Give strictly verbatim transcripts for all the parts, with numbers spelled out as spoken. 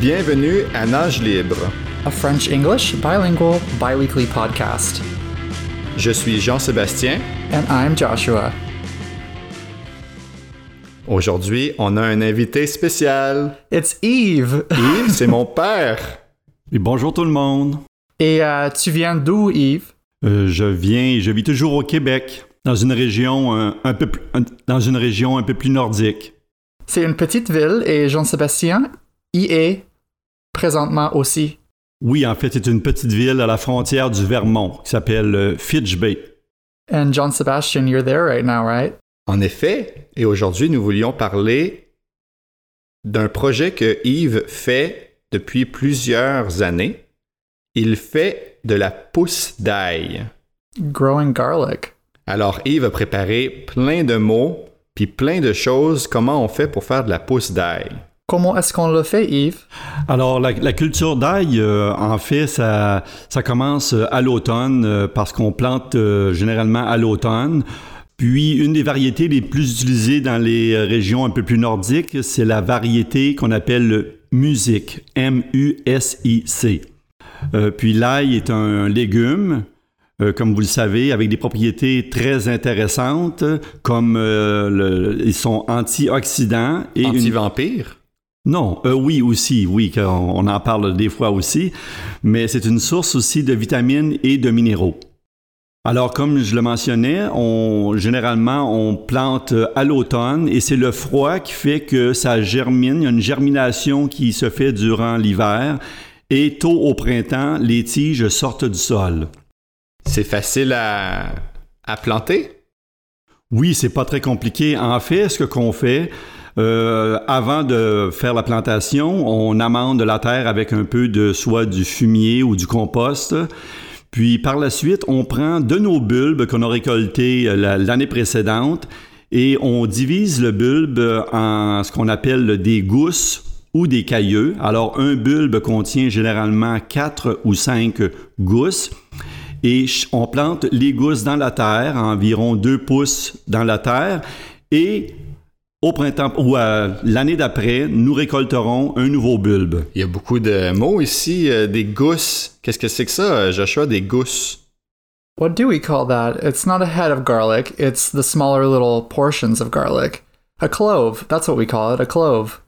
Bienvenue à Nage Libre, a French-English bilingual biweekly podcast. Je suis Jean-Sébastien. And I'm Joshua. Aujourd'hui, on a un invité spécial. It's Yves. Yves, c'est mon père. Et bonjour tout le monde. Et euh, tu viens d'où, Yves? Euh, je viens, je vis toujours au Québec, dans une région un, un peu plus, un, dans une région un peu plus nordique. C'est une petite ville et Jean-Sébastien y est présentement aussi. Oui, en fait, c'est une petite ville à la frontière du Vermont qui s'appelle euh, Fitch Bay. And Jean-Sébastien, you're there right now, right? En effet, et aujourd'hui, nous voulions parler d'un projet que Yves fait depuis plusieurs années. Il fait de la pousse d'ail. Growing garlic. Alors, Yves a préparé plein de mots puis plein de choses. Comment on fait pour faire de la pousse d'ail? Comment est-ce qu'on le fait, Yves? Alors, la, la culture d'ail, euh, en fait, ça, ça commence à l'automne euh, parce qu'on plante euh, généralement à l'automne. Puis, une des variétés les plus utilisées dans les régions un peu plus nordiques, c'est la variété qu'on appelle Music, M U S I C. Euh, puis, l'ail est un légume, euh, comme vous le savez, avec des propriétés très intéressantes, comme euh, le, ils sont antioxydants. Et anti-vampires? Une... Non, euh, oui aussi, oui, on, on en parle des fois aussi, mais c'est une source aussi de vitamines et de minéraux. Alors, comme je le mentionnais, on, généralement, on plante à l'automne et c'est le froid qui fait que ça germine. Il y a une germination qui se fait durant l'hiver et tôt au printemps, les tiges sortent du sol. C'est facile à, à planter? Oui, c'est pas très compliqué. En fait, ce qu'on fait, euh, avant de faire la plantation, on amende la terre avec un peu de soit du fumier ou du compost. Puis, par la suite, on prend de nos bulbes qu'on a récoltés l'année précédente et on divise le bulbe en ce qu'on appelle des gousses ou des cailleux. Alors, un bulbe contient généralement quatre ou cinq gousses et on plante les gousses dans la terre, environ deux pouces dans la terre et au printemps ou euh, l'année d'après, nous récolterons un nouveau bulbe. Il y a beaucoup de mots ici, euh, des gousses. Qu'est-ce que c'est que ça, Joshua, des gousses? What do we call that? It's not a head of garlic, it's the smaller little portions of garlic. A clove, that's what we call it, a clove.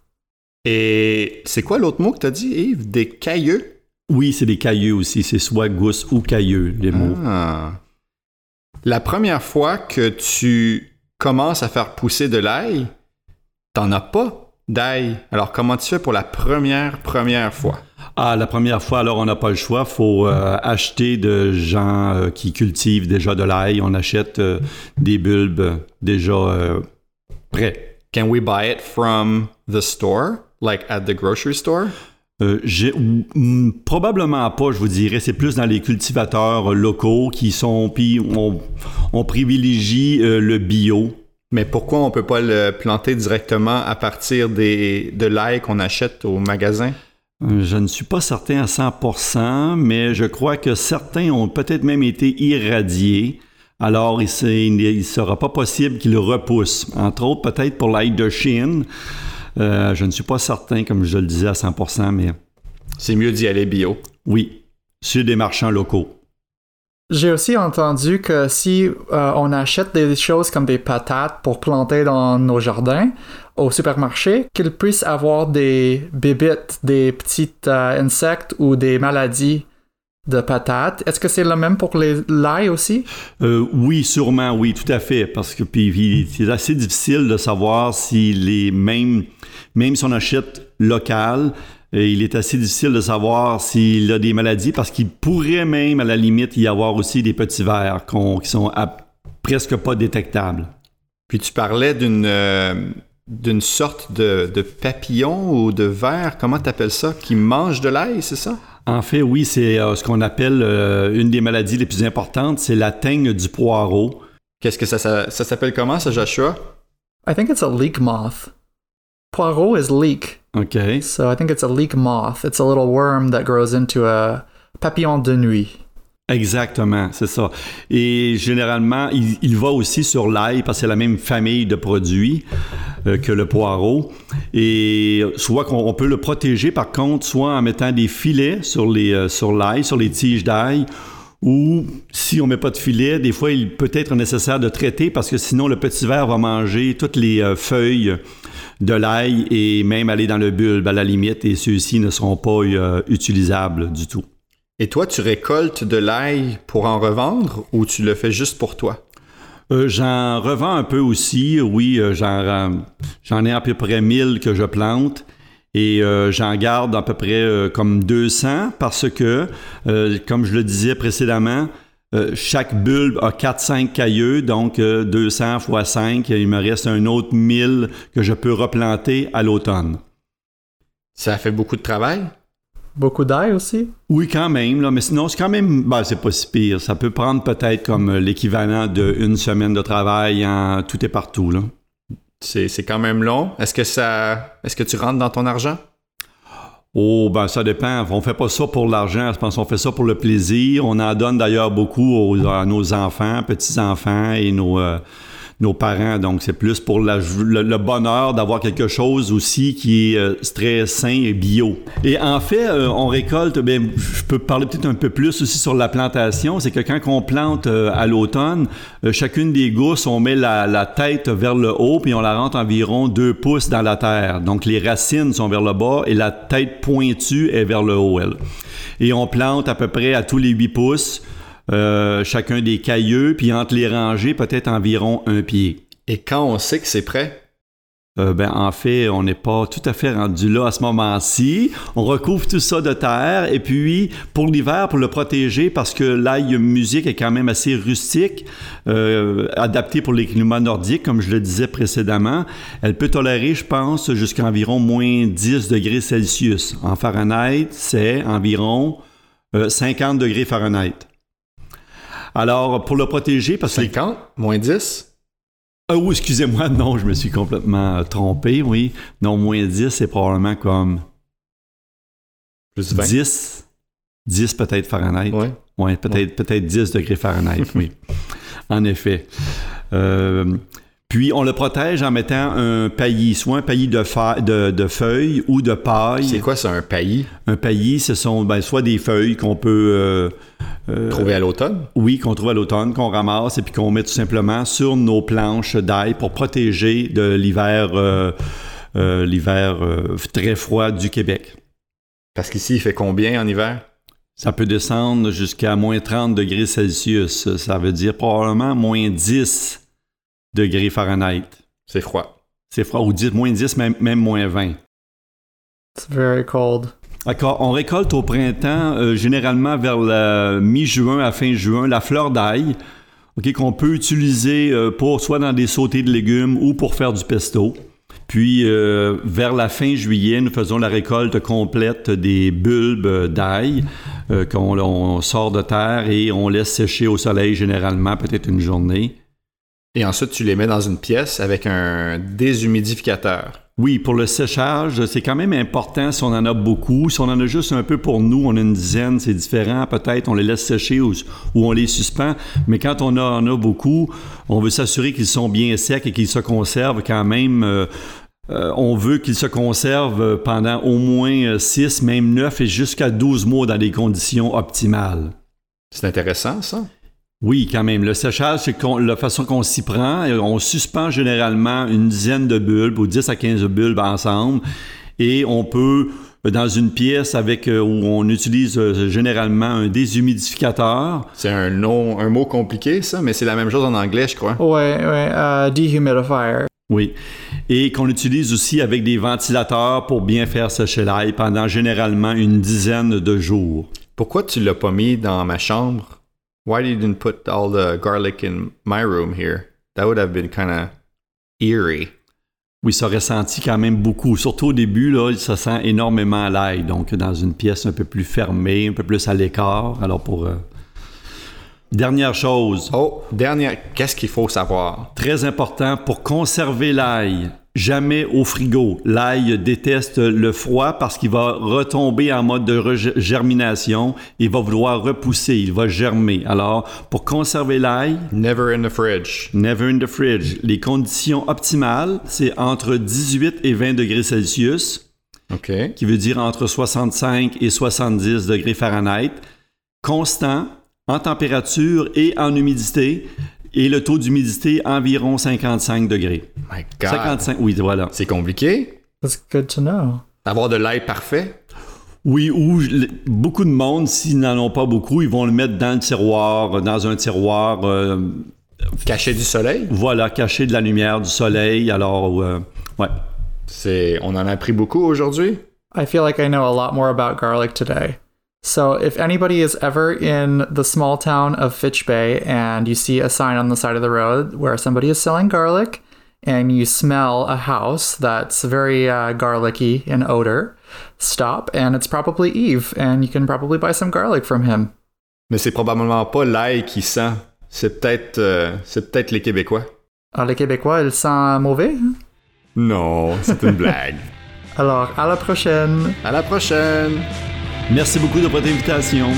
Et c'est quoi l'autre mot que t'as dit, Yves? Des cailleux? Oui, c'est des cailleux aussi, c'est soit gousses ou cailleux, les mots. Ah. La première fois que tu commences à faire pousser de l'ail, t'en as pas d'ail. Alors, comment tu fais pour la première, première fois? Ah, la première fois, alors, on n'a pas le choix. Il faut euh, acheter de gens euh, qui cultivent déjà de l'ail. On achète euh, des bulbes déjà euh, prêts. Can we buy it from the store? Like at the grocery store? Euh, j'ai, mm, probablement pas, je vous dirais. C'est plus dans les cultivateurs locaux qui sont... Puis on, on privilégie euh, le bio. Mais pourquoi on ne peut pas le planter directement à partir des, de l'ail qu'on achète au magasin? Je ne suis pas certain à cent pour cent, mais je crois que certains ont peut-être même été irradiés. Alors, il ne sera pas possible qu'ils repoussent. Entre autres, peut-être pour l'ail de Chine. Euh, je ne suis pas certain, comme je le disais, à cent pour cent, mais... C'est mieux d'y aller bio. Oui, sur des marchands locaux. J'ai aussi entendu que si euh, on achète des choses comme des patates pour planter dans nos jardins au supermarché, qu'ils puissent avoir des bébites, des petits euh, insectes ou des maladies de patates. Est-ce que c'est le même pour les l'ail aussi? Euh, oui, sûrement, oui, tout à fait. Parce que puis c'est assez difficile de savoir si les mêmes, même si on achète local, il est assez difficile de savoir s'il a des maladies parce qu'il pourrait même, à la limite, y avoir aussi des petits vers qu'on, qui sont à, presque pas détectables. Puis tu parlais d'une, euh, d'une sorte de, de papillon ou de ver, comment tu appelles ça, qui mange de l'ail, c'est ça? En fait, oui, c'est euh, ce qu'on appelle euh, une des maladies les plus importantes, c'est la teigne du poireau. Qu'est-ce que ça, ça, ça s'appelle comment, ça, Joshua? I think it's a leek moth. Poireau is leek. Okay. So I think it's a leek moth. It's a little worm that grows into a papillon de nuit. Exactement, c'est ça. Et généralement, il, il va aussi sur l'ail parce que c'est la même famille de produits euh, que le poireau. Et soit qu'on on peut le protéger, par contre, soit en mettant des filets sur les euh, sur l'ail, sur les tiges d'ail, ou si on ne met pas de filet, des fois, il peut être nécessaire de traiter parce que sinon, le petit ver va manger toutes les euh, feuilles de l'ail et même aller dans le bulbe à la limite, et ceux-ci ne seront pas euh, utilisables du tout. Et toi, tu récoltes de l'ail pour en revendre ou tu le fais juste pour toi? Euh, j'en revends un peu aussi, oui. Euh, j'en, euh, j'en ai à peu près mille que je plante et euh, j'en garde à peu près euh, comme deux cents parce que, euh, comme je le disais précédemment, euh, chaque bulbe a quatre à cinq cailleux, donc euh, deux cents fois cinq, il me reste un autre mille que je peux replanter à l'automne. Ça fait beaucoup de travail? Beaucoup d'ail aussi? Oui, quand même, là, mais sinon, c'est quand même, ben, c'est pas si pire. Ça peut prendre peut-être comme l'équivalent d'une semaine de travail en tout et partout, là. C'est, c'est quand même long. Est-ce que ça, est-ce que tu rentres dans ton argent? Oh, ben ça dépend. On fait pas ça pour l'argent. Je pense qu'on fait ça pour le plaisir. On en donne d'ailleurs beaucoup aux, à nos enfants, petits-enfants et nos, euh, nos parents. Donc, c'est plus pour la, le, le bonheur d'avoir quelque chose aussi qui est euh, très sain et bio. Et en fait, euh, on récolte, bien, je peux parler peut-être un peu plus aussi sur la plantation, c'est que quand on plante euh, à l'automne, euh, chacune des gousses, on met la, la tête vers le haut puis on la rentre environ deux pouces dans la terre. Donc, les racines sont vers le bas et la tête pointue est vers le haut, elle. Et on plante à peu près à tous les huit pouces, Euh, chacun des cailleux, puis entre les rangées, peut-être environ un pied. Et quand on sait que c'est prêt? Euh, ben, en fait, on n'est pas tout à fait rendu là à ce moment-ci. On recouvre tout ça de terre, et puis pour l'hiver, pour le protéger, parce que l'ail Music est quand même assez rustique, euh, adapté pour les climats nordiques, comme je le disais précédemment. Elle peut tolérer, je pense, jusqu'à environ moins dix degrés Celsius. En Fahrenheit, c'est environ euh, cinquante degrés Fahrenheit. Alors, pour le protéger, parce que... cinquante? Moins dix? Ah oui, excusez-moi, non, je me suis complètement trompé, oui. Non, moins dix, c'est probablement comme... Plus vingt. dix? dix peut-être Fahrenheit. Oui. Oui, peut-être, ouais. peut-être dix degrés Fahrenheit, oui. En effet. Euh, puis, on le protège en mettant un paillis, soit un paillis de, fa- de, de feuilles ou de paille. C'est quoi ça, un paillis? Un paillis, ce sont ben, soit des feuilles qu'on peut... Euh, Euh, trouver à l'automne? Oui, qu'on trouve à l'automne, qu'on ramasse et puis qu'on met tout simplement sur nos planches d'ail pour protéger de l'hiver, euh, euh, l'hiver euh, très froid du Québec. Parce qu'ici, il fait combien en hiver? Ça peut descendre jusqu'à moins trente degrés Celsius. Ça veut dire probablement moins dix degrés Fahrenheit. C'est froid. C'est froid, ou dix, moins dix, même, même moins vingt. It's very cold. D'accord. On récolte au printemps, euh, généralement vers la mi-juin à fin juin, la fleur d'ail, okay, qu'on peut utiliser euh, pour soit dans des sautées de légumes ou pour faire du pesto. Puis, euh, vers la fin juillet, nous faisons la récolte complète des bulbes d'ail euh, qu'on on sort de terre et on laisse sécher au soleil généralement, peut-être une journée. Et ensuite, tu les mets dans une pièce avec un déshumidificateur. Oui, pour le séchage, c'est quand même important si on en a beaucoup. Si on en a juste un peu pour nous, on a une dizaine, c'est différent. Peut-être on les laisse sécher ou, ou on les suspend. Mais quand on en a, a beaucoup, on veut s'assurer qu'ils sont bien secs et qu'ils se conservent quand même. Euh, euh, on veut qu'ils se conservent pendant au moins six, même neuf et jusqu'à douze mois dans des conditions optimales. C'est intéressant, ça? Oui, quand même. Le séchage, c'est qu'on, la façon qu'on s'y prend. On suspend généralement une dizaine de bulbes ou dix à quinze bulbes ensemble et on peut, dans une pièce avec où on utilise généralement un déshumidificateur. C'est un, nom, un mot compliqué, ça, mais c'est la même chose en anglais, je crois. Oui, oui, uh, dehumidifier. Oui, et qu'on utilise aussi avec des ventilateurs pour bien faire sécher l'ail pendant généralement une dizaine de jours. Pourquoi tu l'as pas mis dans ma chambre? Why didn't put all the garlic in my room here? That would have been kind of eerie. Oui, ça aurait senti quand même beaucoup. Surtout au début, là, ça sent énormément l'ail. Donc, dans une pièce un peu plus fermée, un peu plus à l'écart. Alors, pour... Euh... Dernière chose. Oh, dernière... Qu'est-ce qu'il faut savoir? Très important pour conserver l'ail. jamais au frigo. L'ail déteste le froid parce qu'il va retomber en mode de germination. Il va vouloir repousser, il va germer. Alors, pour conserver l'ail... Never in the fridge. Never in the fridge. Les conditions optimales, c'est entre dix-huit et vingt degrés Celsius, okay, qui veut dire entre soixante-cinq et soixante-dix degrés Fahrenheit, constant, en température et en humidité, et le taux d'humidité environ cinquante-cinq degrés. My God! cinquante-cinq, oui, voilà. C'est compliqué. That's good to know. Avoir de l'ail parfait? Oui, ou beaucoup de monde, s'ils n'en ont pas beaucoup, ils vont le mettre dans le tiroir, dans un tiroir... Euh, caché du soleil? Voilà, caché de la lumière, du soleil, alors, euh, ouais. C'est, on en a appris beaucoup aujourd'hui? I feel like I know a lot more about garlic today. So if anybody is ever in the small town of Fitch Bay and you see a sign on the side of the road where somebody is selling garlic and you smell a house that's very uh, garlicky in odor, stop and it's probably Yves and you can probably buy some garlic from him. Mais c'est probablement pas l'ail qui sent, c'est peut-être euh, c'est peut-être les Québécois. Ah, les Québécois, ils sentent mauvais? Non, c'est une blague. Alors, à la prochaine. À la prochaine. Merci beaucoup de votre invitation.